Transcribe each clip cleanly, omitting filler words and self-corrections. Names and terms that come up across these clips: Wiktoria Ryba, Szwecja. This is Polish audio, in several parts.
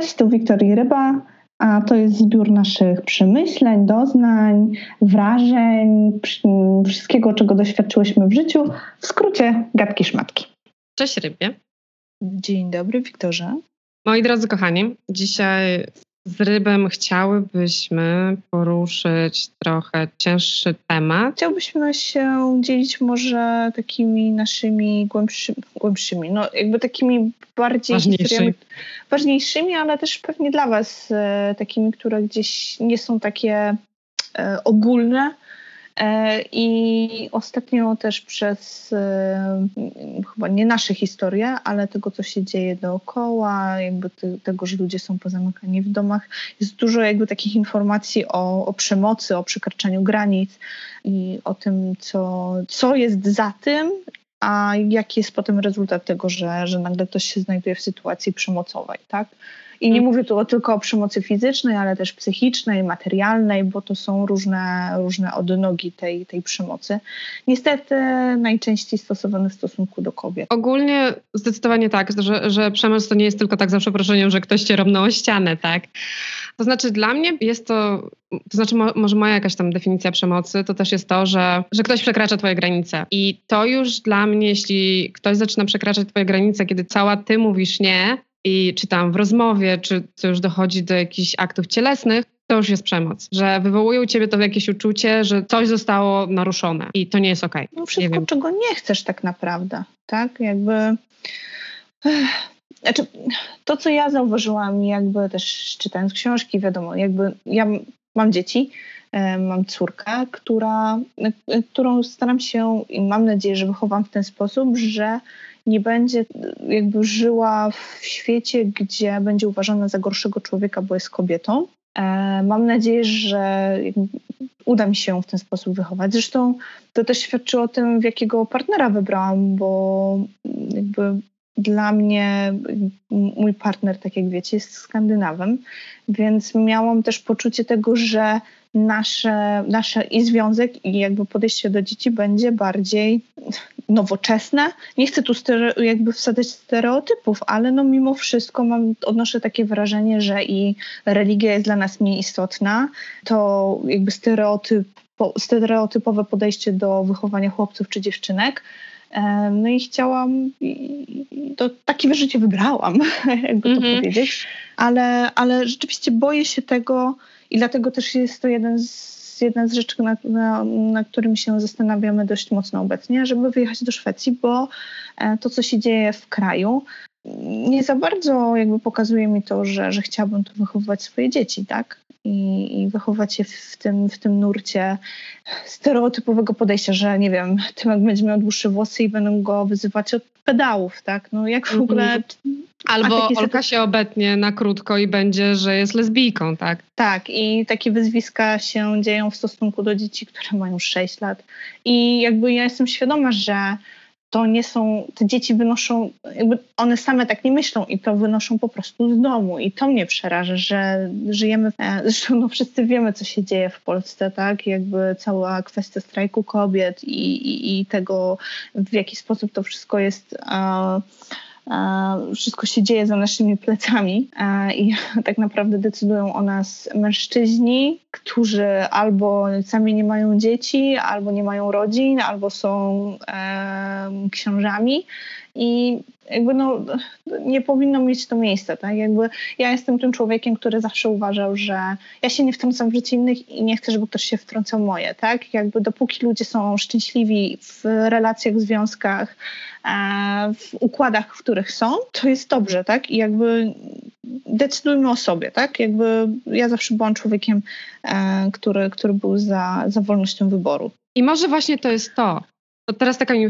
Cześć, tu Wiktoria Ryba, a to jest zbiór naszych przemyśleń, doznań, wrażeń, wszystkiego, czego doświadczyłyśmy w życiu. W skrócie gadki szmatki. Cześć Rybie. Dzień dobry Wiktorze. Moi drodzy kochani, dzisiaj z Rybem chciałybyśmy poruszyć trochę cięższy temat. Chciałbyśmy się dzielić może takimi naszymi głębszymi, no jakby takimi bardziej ważniejszymi, ale też pewnie dla Was takimi, które gdzieś nie są takie ogólne. I ostatnio też przez chyba nie nasze historie, ale tego, co się dzieje dookoła, jakby tego, że ludzie są pozamykani w domach. Jest dużo jakby takich informacji o przemocy, o przekraczaniu granic i o tym, co jest za tym, a jaki jest potem rezultat tego, że nagle ktoś się znajduje w sytuacji przemocowej, tak? I nie mówię tu tylko o przemocy fizycznej, ale też psychicznej, materialnej, bo to są różne odnogi tej przemocy. Niestety najczęściej stosowane w stosunku do kobiet. Ogólnie zdecydowanie tak, że przemoc to nie jest tylko tak za przeproszeniem, że ktoś cię robnął o ścianę, tak? To znaczy dla mnie jest to znaczy może moja jakaś tam definicja przemocy, to też jest to, że ktoś przekracza twoje granice. I to już dla mnie, jeśli ktoś zaczyna przekraczać twoje granice, kiedy cała ty mówisz nie, i czy tam w rozmowie, czy to już dochodzi do jakichś aktów cielesnych, to już jest przemoc. Że wywołuje u ciebie to jakieś uczucie, że coś zostało naruszone i to nie jest okej. No wszystko, czego nie chcesz tak naprawdę, tak? Jakby... Znaczy, to, co ja zauważyłam, jakby też czytając książki, wiadomo, jakby ja mam dzieci, mam córkę, którą staram się i mam nadzieję, że wychowam w ten sposób, że nie będzie jakby żyła w świecie, gdzie będzie uważana za gorszego człowieka, bo jest kobietą. Mam nadzieję, że uda mi się w ten sposób wychować. Zresztą to też świadczy o tym, w jakiego partnera wybrałam, bo jakby dla mnie mój partner, tak jak wiecie, jest Skandynawem, więc miałam też poczucie tego, że nasze i związek, i jakby podejście do dzieci będzie bardziej nowoczesne. Nie chcę tu jakby wsadzać stereotypów, ale no mimo wszystko odnoszę takie wrażenie, że i religia jest dla nas mniej istotna. To jakby stereotypowe podejście do wychowania chłopców czy dziewczynek. No i chciałam, to takie życie wybrałam, jakby to powiedzieć, ale rzeczywiście boję się tego i dlatego też jest to jedna z rzeczy, na którym się zastanawiamy dość mocno obecnie, żeby wyjechać do Szwecji, bo to, co się dzieje w kraju, nie za bardzo jakby pokazuje mi to, że chciałabym tu wychowywać swoje dzieci, tak? I wychować je w tym nurcie stereotypowego podejścia, że nie wiem, Tymek będzie miał dłuższe włosy i będą go wyzywać od pedałów, tak? No jak w ogóle... Albo Olka się obetnie na krótko i będzie, że jest lesbijką, tak? Tak, i takie wyzwiska się dzieją w stosunku do dzieci, które mają 6 lat. I jakby ja jestem świadoma, że to nie są, te dzieci wynoszą, jakby one same tak nie myślą i to wynoszą po prostu z domu i to mnie przeraża, że żyjemy, zresztą no wszyscy wiemy, co się dzieje w Polsce, tak, jakby cała kwestia strajku kobiet i tego, w jaki sposób to wszystko jest, wszystko się dzieje za naszymi plecami i tak naprawdę decydują o nas mężczyźni, którzy albo sami nie mają dzieci, albo nie mają rodzin, albo są księżami i jakby no, nie powinno mieć to miejsca, tak? Jakby ja jestem tym człowiekiem, który zawsze uważał, że ja się nie wtrącam w życie innych i nie chcę, żeby ktoś się wtrącał moje, tak? Jakby dopóki ludzie są szczęśliwi w relacjach, w związkach, w układach, w których są, to jest dobrze, tak? I jakby decydujmy o sobie, tak? Jakby ja zawsze byłam człowiekiem, który był za wolnością wyboru. I może właśnie to jest to. To teraz taka mi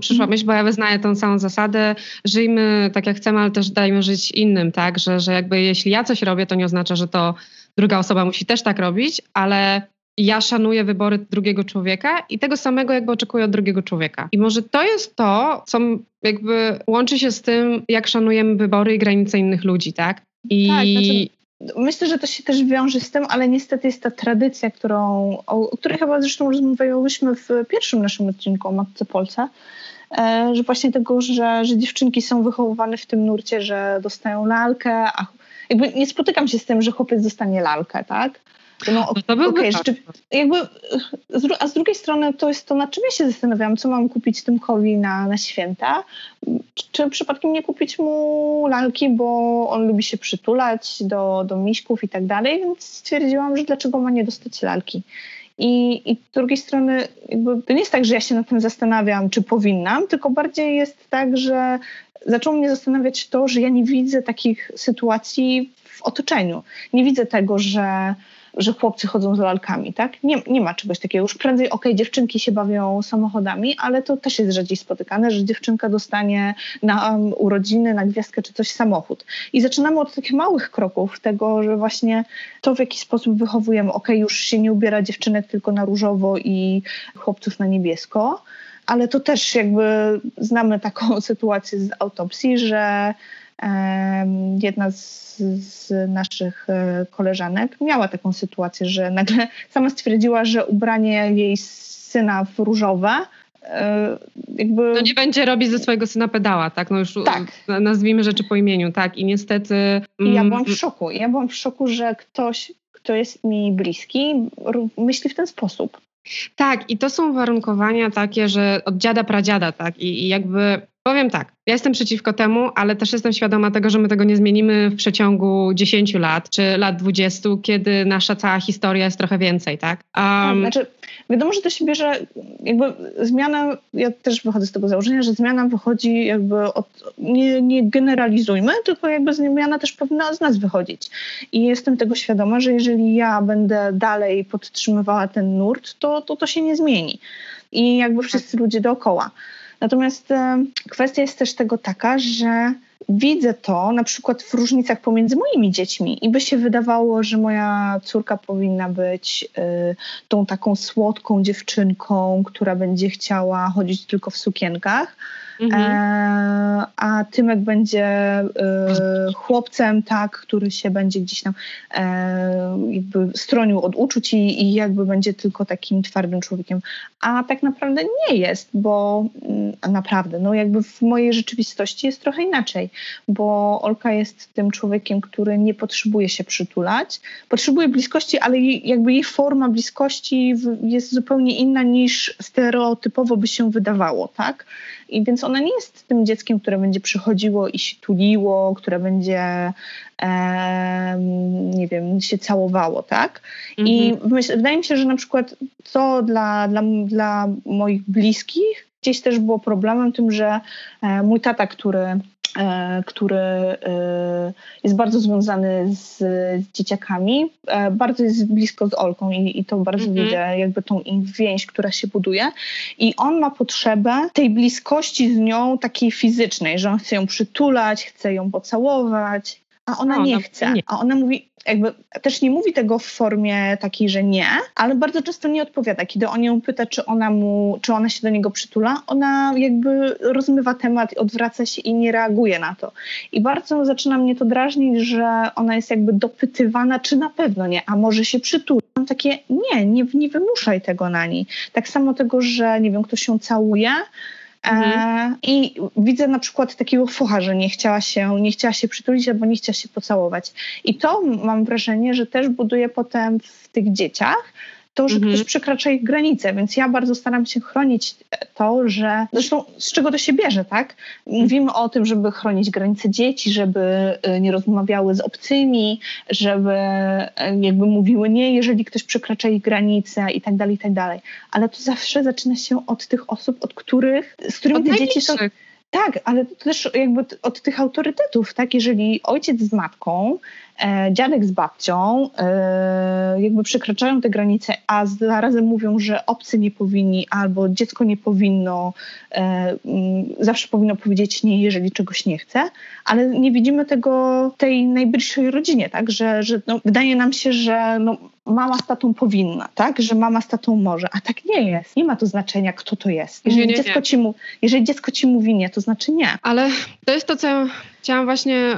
przyszła myśl, bo ja wyznaję tą samą zasadę, żyjmy tak jak chcemy, ale też dajmy żyć innym, tak? Że jakby jeśli ja coś robię, to nie oznacza, że to druga osoba musi też tak robić, ale ja szanuję wybory drugiego człowieka i tego samego jakby oczekuję od drugiego człowieka. I może to jest to, co jakby łączy się z tym, jak szanujemy wybory i granice innych ludzi, tak? Tak, znaczy... Myślę, że to się też wiąże z tym, ale niestety jest ta tradycja, o której chyba zresztą rozmawiałyśmy w pierwszym naszym odcinku o Matce Polce, że właśnie tego, że dziewczynki są wychowywane w tym nurcie, że dostają lalkę, a Jakby nie spotykam się z tym, że chłopiec dostanie lalkę, tak? No, to byłby okay, tak. Jakby, a z drugiej strony to jest to, nad czym ja się zastanawiałam, co mam kupić Tymkowi na święta. Czy przypadkiem nie kupić mu lalki, bo on lubi się przytulać do miśków i tak dalej, więc stwierdziłam, że dlaczego ma nie dostać lalki. I z drugiej strony jakby, to nie jest tak, że ja się nad tym zastanawiam, czy powinnam, tylko bardziej jest tak, że zaczęło mnie zastanawiać to, że ja nie widzę takich sytuacji w otoczeniu. Nie widzę tego, że chłopcy chodzą z lalkami, tak? Nie ma czegoś takiego. Już prędzej, okej, dziewczynki się bawią samochodami, ale to też jest rzadziej spotykane, że dziewczynka dostanie na urodziny, na gwiazdkę czy coś samochód. I zaczynamy od takich małych kroków, tego, że właśnie to, w jaki sposób wychowujemy, okej, już się nie ubiera dziewczynek tylko na różowo i chłopców na niebiesko, ale to też jakby znamy taką sytuację z autopsji, że jedna z naszych koleżanek miała taką sytuację, że nagle sama stwierdziła, że ubranie jej syna w różowe jakby... To nie będzie robić ze swojego syna pedała, tak? No już tak. Nazwijmy rzeczy po imieniu, tak? I niestety... I ja byłam w szoku. Ja byłam w szoku, że ktoś, kto jest mi bliski, myśli w ten sposób. Tak, i to są warunkowania takie, że od dziada pradziada, tak? I jakby... Powiem tak, ja jestem przeciwko temu, ale też jestem świadoma tego, że my tego nie zmienimy w przeciągu 10 lat czy lat 20, kiedy nasza cała historia jest trochę więcej, tak? Znaczy, wiadomo, że to się bierze, jakby zmiana, ja też wychodzę z tego założenia, że zmiana wychodzi jakby od, nie generalizujmy, tylko jakby zmiana też powinna z nas wychodzić. I jestem tego świadoma, że jeżeli ja będę dalej podtrzymywała ten nurt, to się nie zmieni. I jakby wszyscy ludzie dookoła. Natomiast kwestia jest też tego taka, że widzę to na przykład w różnicach pomiędzy moimi dziećmi i by się wydawało, że moja córka powinna być tą taką słodką dziewczynką, która będzie chciała chodzić tylko w sukienkach, a Tymek będzie chłopcem, tak, który się będzie gdzieś tam jakby stronił od uczuć i jakby będzie tylko takim twardym człowiekiem. A tak naprawdę nie jest, bo naprawdę, no jakby w mojej rzeczywistości jest trochę inaczej, bo Olka jest tym człowiekiem, który nie potrzebuje się przytulać, potrzebuje bliskości, ale jakby jej forma bliskości jest zupełnie inna niż stereotypowo by się wydawało, tak? I więc ona nie jest tym dzieckiem, które będzie przychodziło i się tuliło, które będzie, nie wiem, się całowało, tak? Mhm. I wydaje mi się, że na przykład to dla moich bliskich gdzieś też było problemem tym, że mój tata, który jest bardzo związany z dzieciakami, bardzo jest blisko z Olką i to bardzo widzę, jakby tą więź, która się buduje. I on ma potrzebę tej bliskości z nią takiej fizycznej, że on chce ją przytulać, chce ją pocałować, a ona nie chce. Nie. A ona mówi, jakby też nie mówi tego w formie takiej, że nie, ale bardzo często nie odpowiada. Kiedy on ją pyta, czy ona się do niego przytula, ona jakby rozmywa temat, odwraca się i nie reaguje na to. I bardzo zaczyna mnie to drażnić, że ona jest jakby dopytywana, czy na pewno nie, a może się przytuli. Mam takie, nie wymuszaj tego na niej. Tak samo tego, że nie wiem, ktoś ją całuje, i widzę na przykład takiego focha, że nie chciała się przytulić albo nie chciała się pocałować. I to mam wrażenie, że też buduje potem w tych dzieciach to, że ktoś przekracza ich granice, więc ja bardzo staram się chronić to, że... Zresztą z czego to się bierze, tak? Mówimy o tym, żeby chronić granice dzieci, żeby nie rozmawiały z obcymi, żeby jakby mówiły nie, jeżeli ktoś przekracza ich granice i tak dalej, ale to zawsze zaczyna się od tych osób, z którymi te dzieci są... Tak, ale to też jakby od tych autorytetów, tak? Jeżeli ojciec z matką, dziadek z babcią jakby przekraczają te granice, a zarazem mówią, że obcy nie powinni albo dziecko nie powinno, zawsze powinno powiedzieć nie, jeżeli czegoś nie chce, ale nie widzimy tego tej najbliższej rodzinie, tak? Że no, wydaje nam się, że no, mama z tatą powinna, tak? Że mama z tatą może, a tak nie jest. Nie ma to znaczenia, kto to jest. Jeżeli dziecko ci mówi nie, to znaczy nie. Ale to jest to, co Chciałam właśnie,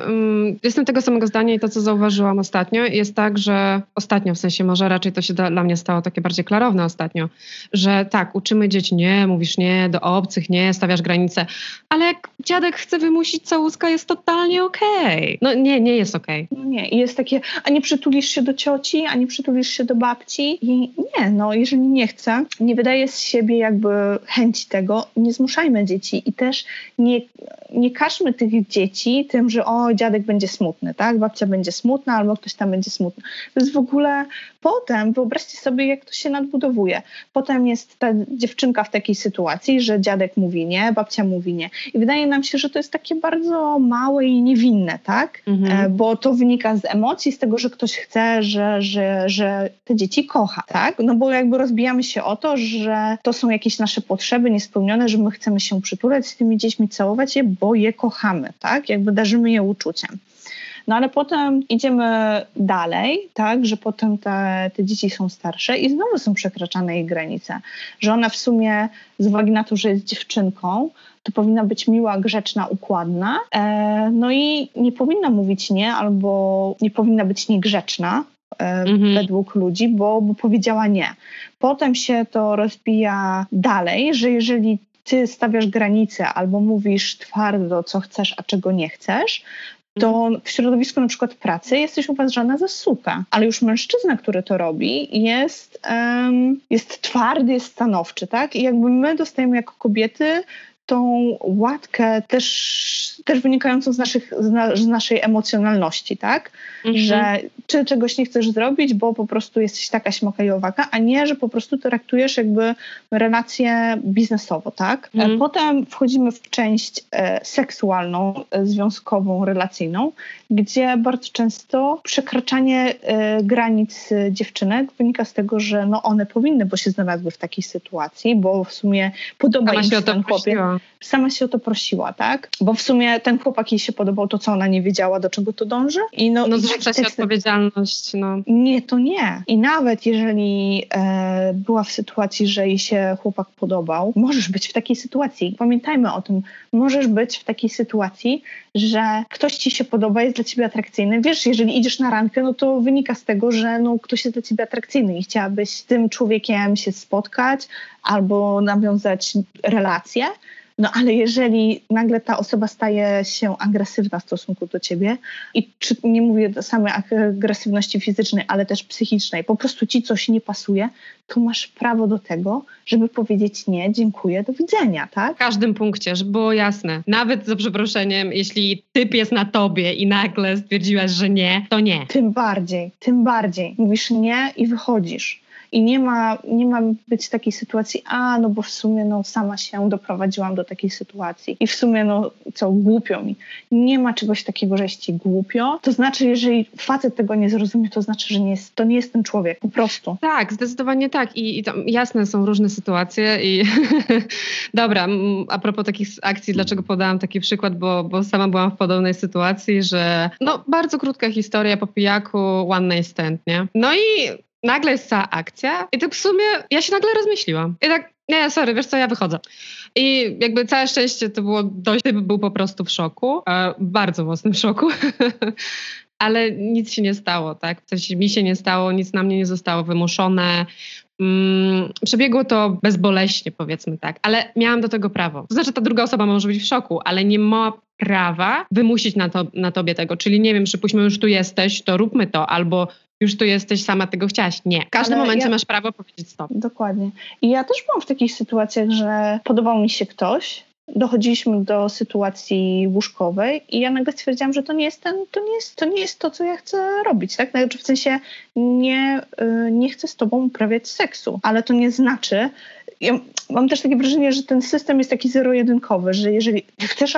jestem tego samego zdania i to, co zauważyłam ostatnio, jest tak, że ostatnio, w sensie może raczej to się dla mnie stało takie bardziej klarowne ostatnio, że tak, uczymy dzieci nie, mówisz nie, do obcych nie, stawiasz granice, ale jak dziadek chce wymusić całuska, jest totalnie okej. No nie jest okej. No nie, i jest takie, a nie przytulisz się do cioci, a nie przytulisz się do babci i nie, no jeżeli nie chce, nie wydaje z siebie jakby chęci tego, nie zmuszajmy dzieci i też nie każmy tych dzieci tym, że o, dziadek będzie smutny, tak? Babcia będzie smutna, albo ktoś tam będzie smutny. To jest w ogóle potem, wyobraźcie sobie, jak to się nadbudowuje. Potem jest ta dziewczynka w takiej sytuacji, że dziadek mówi nie, babcia mówi nie. I wydaje nam się, że to jest takie bardzo małe i niewinne, tak? Mhm. Bo to wynika z emocji, z tego, że ktoś chce, że te dzieci kocha, tak? No bo jakby rozbijamy się o to, że to są jakieś nasze potrzeby niespełnione, że my chcemy się przytulać z tymi dziećmi, całować je, bo je kochamy, tak? Jakby darzymy je uczuciem. No ale potem idziemy dalej, tak, że potem te dzieci są starsze i znowu są przekraczane ich granice. Że ona w sumie z uwagi na to, że jest dziewczynką, to powinna być miła, grzeczna, układna. No i nie powinna mówić nie albo nie powinna być niegrzeczna. Według ludzi, bo powiedziała nie. Potem się to rozbija dalej, że jeżeli ty stawiasz granice albo mówisz twardo, co chcesz, a czego nie chcesz, to w środowisku na przykład pracy jesteś uważana za sukę. Ale już mężczyzna, który to robi, jest twardy, jest stanowczy, tak? I jakby my dostajemy jako kobiety tą łatkę też wynikającą z naszej emocjonalności, tak? Mhm. Że czy czegoś nie chcesz zrobić, bo po prostu jesteś taka śmaka i owaka, a nie, że po prostu traktujesz jakby relację biznesowo, tak? Mhm. Potem wchodzimy w część seksualną, związkową, relacyjną, gdzie bardzo często przekraczanie granic dziewczynek wynika z tego, że no one powinny, bo się znalazły w takiej sytuacji, bo w sumie podoba im się ten chłopiec. Sama się o to prosiła, tak? Bo w sumie ten chłopak jej się podobał, to co ona nie wiedziała, do czego to dąży. I no zrzuca się odpowiedzialność, no. Nie, to nie. I nawet jeżeli była w sytuacji, że jej się chłopak podobał, możesz być w takiej sytuacji. Pamiętajmy o tym. Możesz być w takiej sytuacji, że ktoś ci się podoba, jest dla ciebie atrakcyjny. Wiesz, jeżeli idziesz na randkę, no to wynika z tego, że no, ktoś jest dla ciebie atrakcyjny i chciałabyś z tym człowiekiem się spotkać albo nawiązać relację. No ale jeżeli nagle ta osoba staje się agresywna w stosunku do ciebie i nie mówię o samej agresywności fizycznej, ale też psychicznej, po prostu ci coś nie pasuje, to masz prawo do tego, żeby powiedzieć nie, dziękuję, do widzenia, tak? W każdym punkcie, żeby było jasne. Nawet za przeproszeniem, jeśli typ jest na tobie i nagle stwierdziłaś, że nie, to nie. Tym bardziej. Mówisz nie i wychodzisz. I nie ma być takiej sytuacji, no bo w sumie no sama się doprowadziłam do takiej sytuacji i w sumie no co, głupio mi. Nie ma czegoś takiego, że jest ci głupio. To znaczy, jeżeli facet tego nie zrozumie, to znaczy, że to nie jest ten człowiek, po prostu. Tak, zdecydowanie tak. I tam jasne są różne sytuacje i dobra, a propos takich akcji, dlaczego podałam taki przykład, bo sama byłam w podobnej sytuacji, że no bardzo krótka historia po pijaku, one night stand, nie? No i nagle jest cała akcja i tak w sumie ja się nagle rozmyśliłam. I tak, nie, sorry, wiesz co, ja wychodzę. I jakby całe szczęście to było dość, był po prostu w szoku, bardzo mocnym szoku. Ale nic się nie stało, tak? Coś mi się nie stało, nic na mnie nie zostało wymuszone. Przebiegło to bezboleśnie, powiedzmy tak, ale miałam do tego prawo. To znaczy, ta druga osoba może być w szoku, ale nie ma prawa wymusić na tobie tego. Czyli nie wiem, przypuśćmy, już tu jesteś, to róbmy to, albo już tu jesteś, sama tego chciałaś. Nie. W każdym momencie masz prawo powiedzieć stop. Dokładnie. I ja też byłam w takich sytuacjach, że podobał mi się ktoś, dochodziliśmy do sytuacji łóżkowej i ja nagle stwierdziłam, że to nie jest to, co ja chcę robić, tak? Znaczy w sensie nie chcę z tobą uprawiać seksu, ale to nie znaczy. Ja mam też takie wrażenie, że ten system jest taki zero-jedynkowy, że jeżeli chcesz,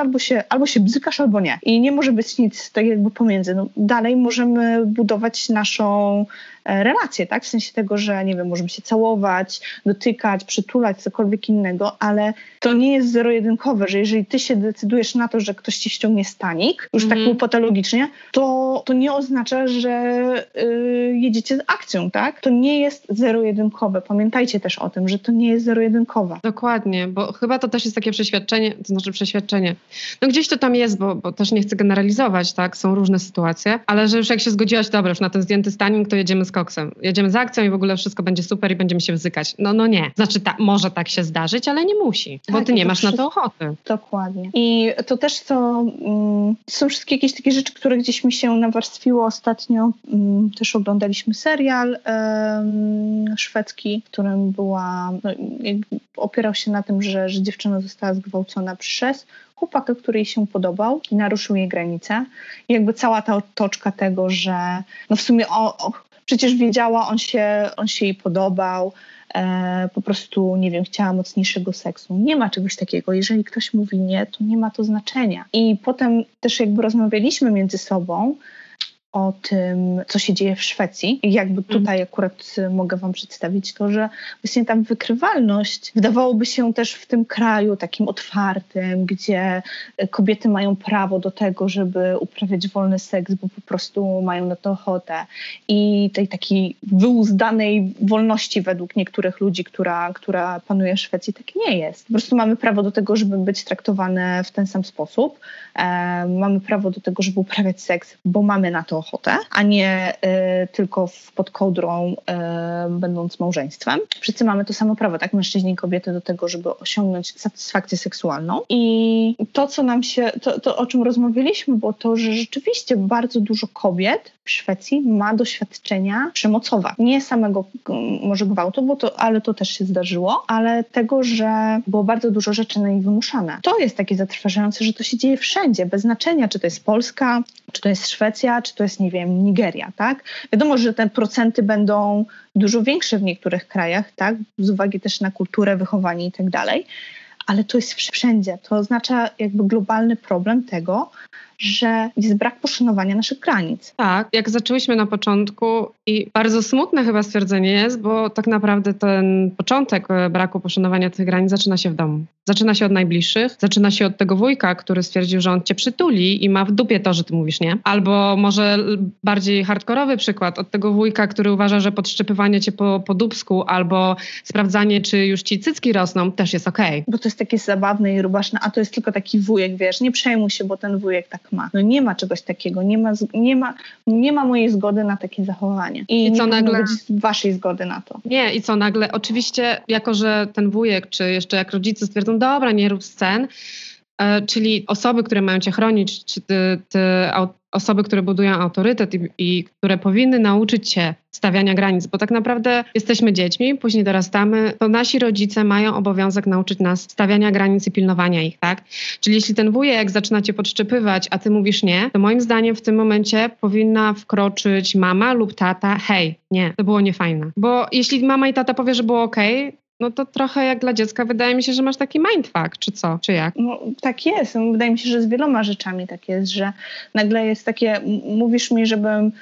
albo się bzykasz, albo nie. I nie może być nic tak jakby pomiędzy. No, dalej możemy budować naszą relację, tak? W sensie tego, że nie wiem, możemy się całować, dotykać, przytulać, cokolwiek innego, ale to nie jest zero-jedynkowe, że jeżeli ty się decydujesz na to, że ktoś ci ściągnie stanik, już tak patologicznie, to nie oznacza, że jedziecie z akcją, tak? To nie jest zero-jedynkowe. Pamiętajcie też o tym, że to nie jest zero-jedynkowe. Krakowa. Dokładnie, bo chyba to też jest takie przeświadczenie, to znaczy przeświadczenie. No gdzieś to tam jest, bo też nie chcę generalizować, tak? Są różne sytuacje, ale że już jak się zgodziłaś, dobra, już na ten zdjęty stanik, to jedziemy z koksem. Jedziemy z akcją i w ogóle wszystko będzie super i będziemy się wzykać. No nie. Znaczy może tak się zdarzyć, ale nie musi, bo ty nie masz na to ochoty. Dokładnie. I to też są wszystkie jakieś takie rzeczy, które gdzieś mi się nawarstwiło ostatnio. Też oglądaliśmy serial szwedzki, w którym opierał się na tym, że dziewczyna została zgwałcona przez chłopaka, który jej się podobał i naruszył jej granice. I jakby cała ta otoczka tego, że no w sumie przecież wiedziała, on się jej podobał, po prostu, nie wiem, chciała mocniejszego seksu. Nie ma czegoś takiego. Jeżeli ktoś mówi nie, to nie ma to znaczenia. I potem też jakby rozmawialiśmy między sobą o tym, co się dzieje w Szwecji. I jakby tutaj akurat mogę wam przedstawić to, że właśnie tam wykrywalność wydawałoby się też w tym kraju takim otwartym, gdzie kobiety mają prawo do tego, żeby uprawiać wolny seks, bo po prostu mają na to ochotę. I tej takiej wyuzdanej wolności według niektórych ludzi, która panuje w Szwecji, tak nie jest. Po prostu mamy prawo do tego, żeby być traktowane w ten sam sposób. Mamy prawo do tego, żeby uprawiać seks, bo mamy na to ochotę, a nie tylko pod kołdrą będąc małżeństwem. Wszyscy mamy to samo prawo, tak? Mężczyźni i kobiety do tego, żeby osiągnąć satysfakcję seksualną. I to, co nam się, to o czym rozmawialiśmy, było to, że rzeczywiście bardzo dużo kobiet w Szwecji ma doświadczenia przemocowe. Nie samego może gwałtu, ale to też się zdarzyło, ale tego, że było bardzo dużo rzeczy na nich wymuszane. To jest takie zatrważające, że to się dzieje wszędzie, bez znaczenia, czy to jest Polska, czy to jest Szwecja, czy to jest, nie wiem, Nigeria, tak? Wiadomo, że te procenty będą dużo większe w niektórych krajach, tak? Z uwagi też na kulturę, wychowanie i tak dalej, ale to jest wszędzie. To oznacza jakby globalny problem tego, że jest brak poszanowania naszych granic. Tak, jak zaczęłyśmy na początku i bardzo smutne chyba stwierdzenie jest, bo tak naprawdę ten początek braku poszanowania tych granic zaczyna się w domu. Zaczyna się od najbliższych, zaczyna się od tego wujka, który stwierdził, że on cię przytuli i ma w dupie to, że ty mówisz nie. Albo może bardziej hardkorowy przykład, od tego wujka, który uważa, że podszczypywanie cię po dupsku albo sprawdzanie, czy już ci cycki rosną, też jest okej. Bo to jest takie zabawne i rubaszne, a to jest tylko taki wujek, wiesz, nie przejmuj się, bo ten wujek tak ma. No nie ma czegoś takiego, nie ma mojej zgody na takie zachowanie. I co nagle waszej zgody na to. Nie, i co nagle, oczywiście, jako że ten wujek, czy jeszcze jak rodzice stwierdzą, dobra, nie rób scen, czyli osoby, które mają cię chronić, czy te osoby, które budują autorytet i które powinny nauczyć się stawiania granic, bo tak naprawdę jesteśmy dziećmi, później dorastamy, to nasi rodzice mają obowiązek nauczyć nas stawiania granic i pilnowania ich, tak? Czyli jeśli ten wujek zaczyna cię podszczypywać, a ty mówisz nie, to moim zdaniem w tym momencie powinna wkroczyć mama lub tata, hej, nie, to było niefajne. Bo jeśli mama i tata powie, że było okej, no to trochę jak dla dziecka, wydaje mi się, że masz taki mindfuck, czy co, czy jak? No, tak jest, wydaje mi się, że z wieloma rzeczami tak jest, że nagle jest takie, mówisz mi, żebym,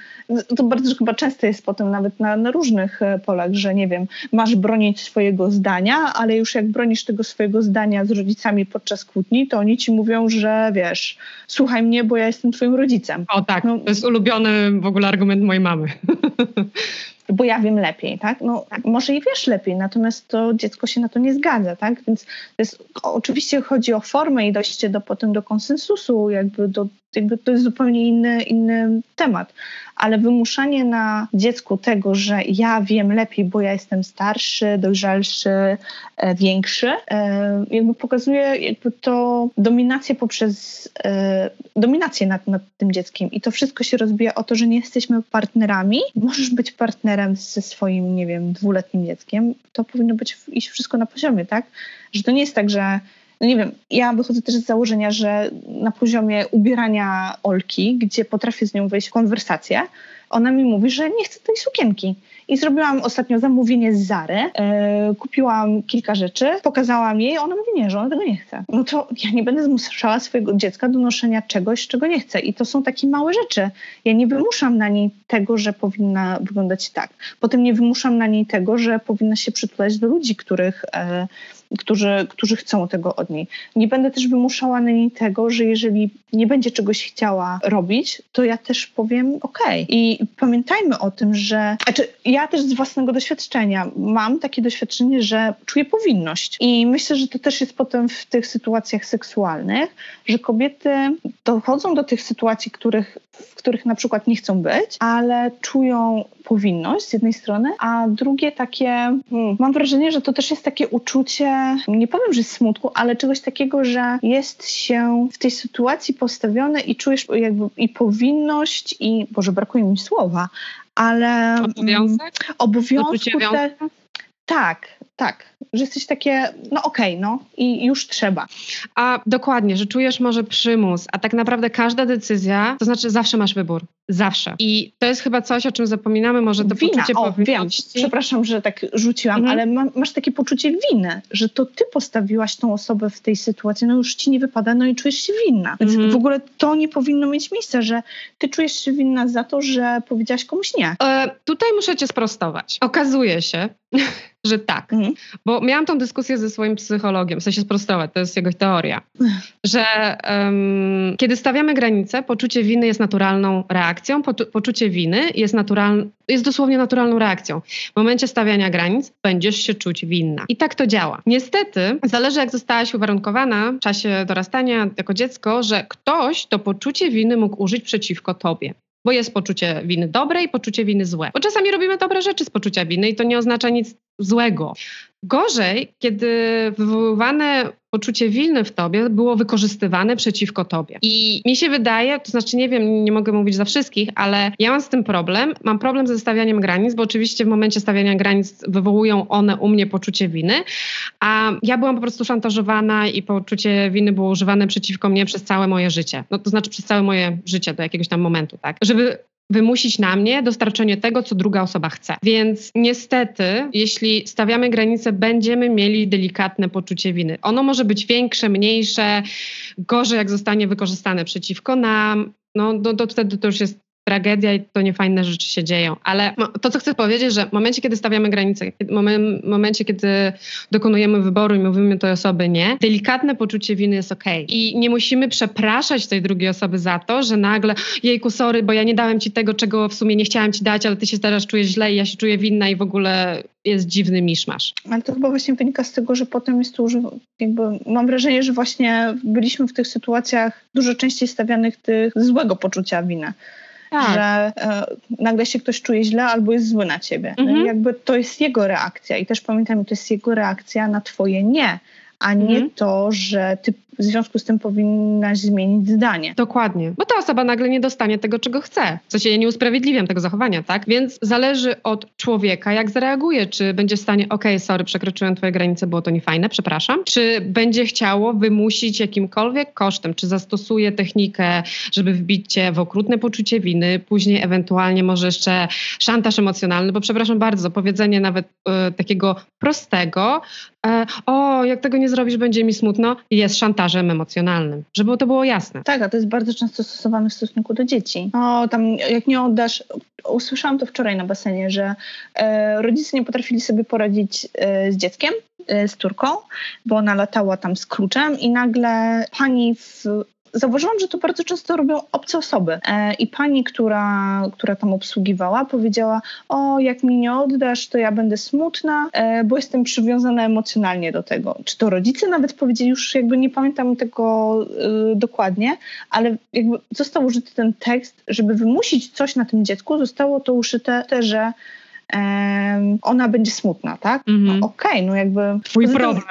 to bardzo chyba często jest potem nawet na różnych polach, że nie wiem, masz bronić swojego zdania, ale już jak bronisz tego swojego zdania z rodzicami podczas kłótni, to oni ci mówią, że wiesz, słuchaj mnie, bo ja jestem twoim rodzicem. O tak, no, to jest ulubiony w ogóle argument mojej mamy. Bo ja wiem lepiej, tak? No może i wiesz lepiej, natomiast to dziecko się na to nie zgadza, tak? Więc to jest, oczywiście chodzi o formę i dojście potem do konsensusu, jakby to jest zupełnie inny temat. Ale wymuszanie na dziecku tego, że ja wiem lepiej, bo ja jestem starszy, dojrzalszy, większy, jakby pokazuje to dominację poprzez dominację nad tym dzieckiem. I to wszystko się rozbija o to, że nie jesteśmy partnerami. Możesz być partnerem ze swoim, nie wiem, 2-letnim dzieckiem. To powinno być iść wszystko na poziomie, tak? Że to nie jest tak, że no nie wiem, ja wychodzę też z założenia, że na poziomie ubierania Olki, gdzie potrafię z nią wejść w konwersację, ona mi mówi, że nie chce tej sukienki. I zrobiłam ostatnio zamówienie z Zary, kupiłam kilka rzeczy, pokazałam jej, ona mówi nie, że ona tego nie chce. No to ja nie będę zmuszała swojego dziecka do noszenia czegoś, czego nie chce. I to są takie małe rzeczy. Ja nie wymuszam na niej tego, że powinna wyglądać tak. Potem nie wymuszam na niej tego, że powinna się przytulać do ludzi, których którzy chcą tego od niej. Nie będę też wymuszała na niej tego, że jeżeli nie będzie czegoś chciała robić, to ja też powiem okej. I pamiętajmy o tym, że... Znaczy, ja też z własnego doświadczenia mam takie doświadczenie, że czuję powinność. I myślę, że to też jest potem w tych sytuacjach seksualnych, że kobiety dochodzą do tych sytuacji, w których na przykład nie chcą być, ale czują powinność z jednej strony, a drugie takie... Mam wrażenie, że to też jest takie uczucie, nie powiem, że smutku, ale czegoś takiego, że jest się w tej sytuacji postawione i czujesz jakby i powinność i... Boże, brakuje mi słowa, ale... Obowiązek? Obowiązku te... Tak, że jesteś takie, no okej, no i już trzeba. A dokładnie, że czujesz może przymus, a tak naprawdę każda decyzja, to znaczy zawsze masz wybór. Zawsze. I to jest chyba coś, o czym zapominamy, może to wina. Poczucie powinności. Wiem. Przepraszam, że tak rzuciłam, ale masz takie poczucie winy, że to ty postawiłaś tą osobę w tej sytuacji, no już ci nie wypada, no i czujesz się winna. Więc w ogóle to nie powinno mieć miejsca, że ty czujesz się winna za to, że powiedziałaś komuś nie. Tutaj muszę cię sprostować. Okazuje się, że tak. Bo miałam tą dyskusję ze swoim psychologiem, w sensie sprostować, to jest jego teoria, że kiedy stawiamy granice, poczucie winy jest naturalną reakcją, poczucie winy jest jest dosłownie naturalną reakcją. W momencie stawiania granic będziesz się czuć winna. I tak to działa. Niestety, zależy jak zostałaś uwarunkowana w czasie dorastania jako dziecko, że ktoś to poczucie winy mógł użyć przeciwko tobie. Bo jest poczucie winy dobre i poczucie winy złe. Bo czasami robimy dobre rzeczy z poczucia winy i to nie oznacza nic złego. Gorzej, kiedy wywoływane poczucie winy w tobie było wykorzystywane przeciwko tobie. I mi się wydaje, to znaczy nie wiem, nie mogę mówić za wszystkich, ale ja mam z tym problem. Mam problem ze stawianiem granic, bo oczywiście w momencie stawiania granic wywołują one u mnie poczucie winy, a ja byłam po prostu szantażowana i poczucie winy było używane przeciwko mnie przez całe moje życie. No to znaczy przez całe moje życie do jakiegoś tam momentu, tak? Żeby wymusić na mnie dostarczenie tego, co druga osoba chce. Więc niestety, jeśli stawiamy granice, będziemy mieli delikatne poczucie winy. Ono może być większe, mniejsze, gorzej jak zostanie wykorzystane przeciwko nam. No to wtedy to już jest tragedia i to niefajne rzeczy się dzieją. Ale to, co chcę powiedzieć, że w momencie, kiedy stawiamy granice, w momencie, kiedy dokonujemy wyboru i mówimy tej osoby nie, delikatne poczucie winy jest okej. I nie musimy przepraszać tej drugiej osoby za to, że nagle jejku, sorry, bo ja nie dałem ci tego, czego w sumie nie chciałam ci dać, ale ty się teraz czujesz źle i ja się czuję winna i w ogóle jest dziwny miszmasz. Ale to chyba właśnie wynika z tego, że potem jest to jakby mam wrażenie, że właśnie byliśmy w tych sytuacjach dużo częściej stawianych tych złego poczucia winy. Tak. Że nagle się ktoś czuje źle albo jest zły na ciebie. No i jakby to jest jego reakcja. I też pamiętajmy, to jest jego reakcja na twoje nie, a nie to, że ty w związku z tym powinnaś zmienić zdanie. Dokładnie, bo ta osoba nagle nie dostanie tego, czego chce. W sensie ja nie usprawiedliwiam tego zachowania, tak? Więc zależy od człowieka, jak zareaguje. Czy będzie w stanie, okej, sorry, przekroczyłem twoje granice, było to niefajne, przepraszam. Czy będzie chciało wymusić jakimkolwiek kosztem, czy zastosuje technikę, żeby wbić cię w okrutne poczucie winy, później ewentualnie może jeszcze szantaż emocjonalny, bo przepraszam bardzo, powiedzenie nawet takiego prostego, jak tego nie zrobisz, będzie mi smutno, jest szantażem emocjonalnym. Żeby to było jasne. Tak, a to jest bardzo często stosowane w stosunku do dzieci. Jak nie oddasz... Usłyszałam to wczoraj na basenie, że rodzice nie potrafili sobie poradzić z dzieckiem, z córką, bo ona latała tam z kluczem i nagle pani Zauważyłam, że to bardzo często robią obce osoby. I pani, która tam obsługiwała, powiedziała, jak mi nie oddasz, to ja będę smutna, bo jestem przywiązana emocjonalnie do tego. Czy to rodzice nawet powiedzieli, już jakby nie pamiętam tego dokładnie, ale jakby został użyty ten tekst, żeby wymusić coś na tym dziecku, zostało to uszyte, że ona będzie smutna, tak? Okej, jakby... Twój problem.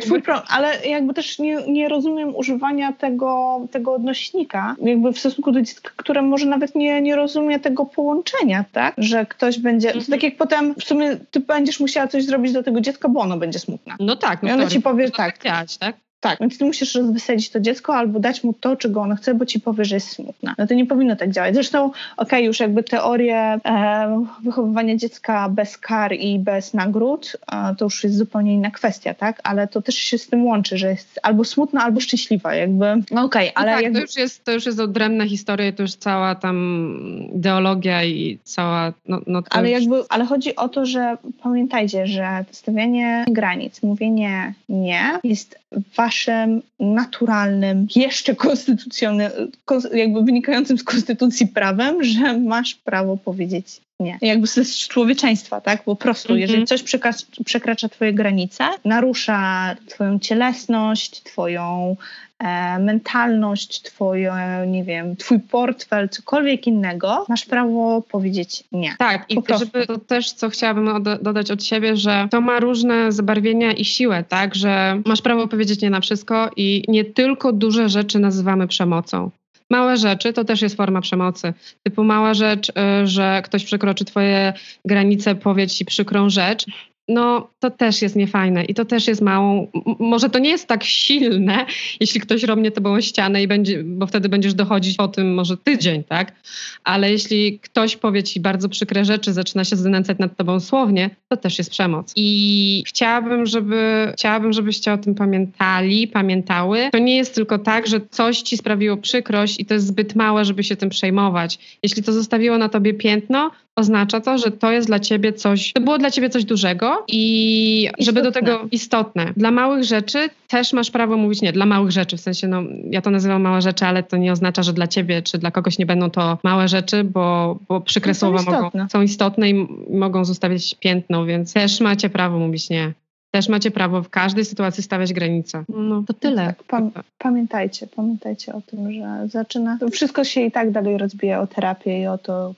Twój problem, ale jakby też nie rozumiem używania tego odnośnika, jakby w stosunku do dziecka, które może nawet nie rozumie tego połączenia, tak? Że ktoś będzie... To tak jak potem w sumie ty będziesz musiała coś zrobić do tego dziecka, bo ono będzie smutne. No tak. I ona ci powie tak. Tak, więc ty musisz rozweselić to dziecko albo dać mu to, czego ono chce, bo ci powie, że jest smutna. No to nie powinno tak działać. Zresztą, już jakby teorie wychowywania dziecka bez kar i bez nagród, to już jest zupełnie inna kwestia, tak? Ale to też się z tym łączy, że jest albo smutna, albo szczęśliwa, jakby. No okej, ale no tak, jakby... to już jest odrębna historia, to już cała tam ideologia i cała... Ale chodzi o to, że pamiętajcie, że stawianie granic, mówienie nie jest waszym naturalnym, jeszcze jakby wynikającym z konstytucji prawem, że masz prawo powiedzieć nie. Jakby z człowieczeństwa, tak? Po prostu, jeżeli coś przekracza twoje granice, narusza twoją cielesność, twoją mentalność, twój portfel, cokolwiek innego, masz prawo powiedzieć nie. Tak, i żeby to też, co chciałabym dodać od siebie, że to ma różne zabarwienia i siłę, tak, że masz prawo powiedzieć nie na wszystko i nie tylko duże rzeczy nazywamy przemocą. Małe rzeczy to też jest forma przemocy. Typu mała rzecz, że ktoś przekroczy twoje granice, powie ci przykrą rzecz, no to też jest niefajne i to też jest małą... Może to nie jest tak silne, jeśli ktoś robnie tobą ścianę, bo wtedy będziesz dochodzić po tym może tydzień, tak? Ale jeśli ktoś powie ci bardzo przykre rzeczy, zaczyna się znęcać nad tobą słownie, to też jest przemoc. I chciałabym, żebyście o tym pamiętały. To nie jest tylko tak, że coś ci sprawiło przykrość i to jest zbyt małe, żeby się tym przejmować. Jeśli to zostawiło na tobie piętno, oznacza to, że to było dla ciebie coś dużego i żeby do tego istotne. Dla małych rzeczy też masz prawo mówić nie. Dla małych rzeczy, w sensie, ja to nazywam małe rzeczy, ale to nie oznacza, że dla ciebie czy dla kogoś nie będą to małe rzeczy, bo przykre słowa są istotne i mogą zostawić piętno, więc też macie prawo mówić nie. Też macie prawo w każdej sytuacji stawiać granice. No to tyle. Tak, pamiętajcie o tym, że to wszystko się i tak dalej rozbija o terapię i o to,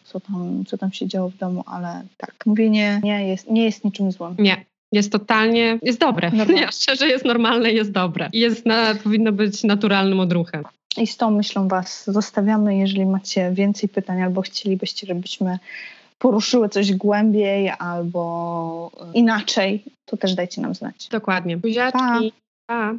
co tam się działo w domu, ale tak, mówienie nie jest niczym złym. Nie. Jest dobre. Nie, szczerze, jest normalne i jest dobre. Powinno być naturalnym odruchem. I z tą myślą was zostawiamy. Jeżeli macie więcej pytań albo chcielibyście, żebyśmy poruszyły coś głębiej albo inaczej, to też dajcie nam znać. Dokładnie. Buziaczki. Pa.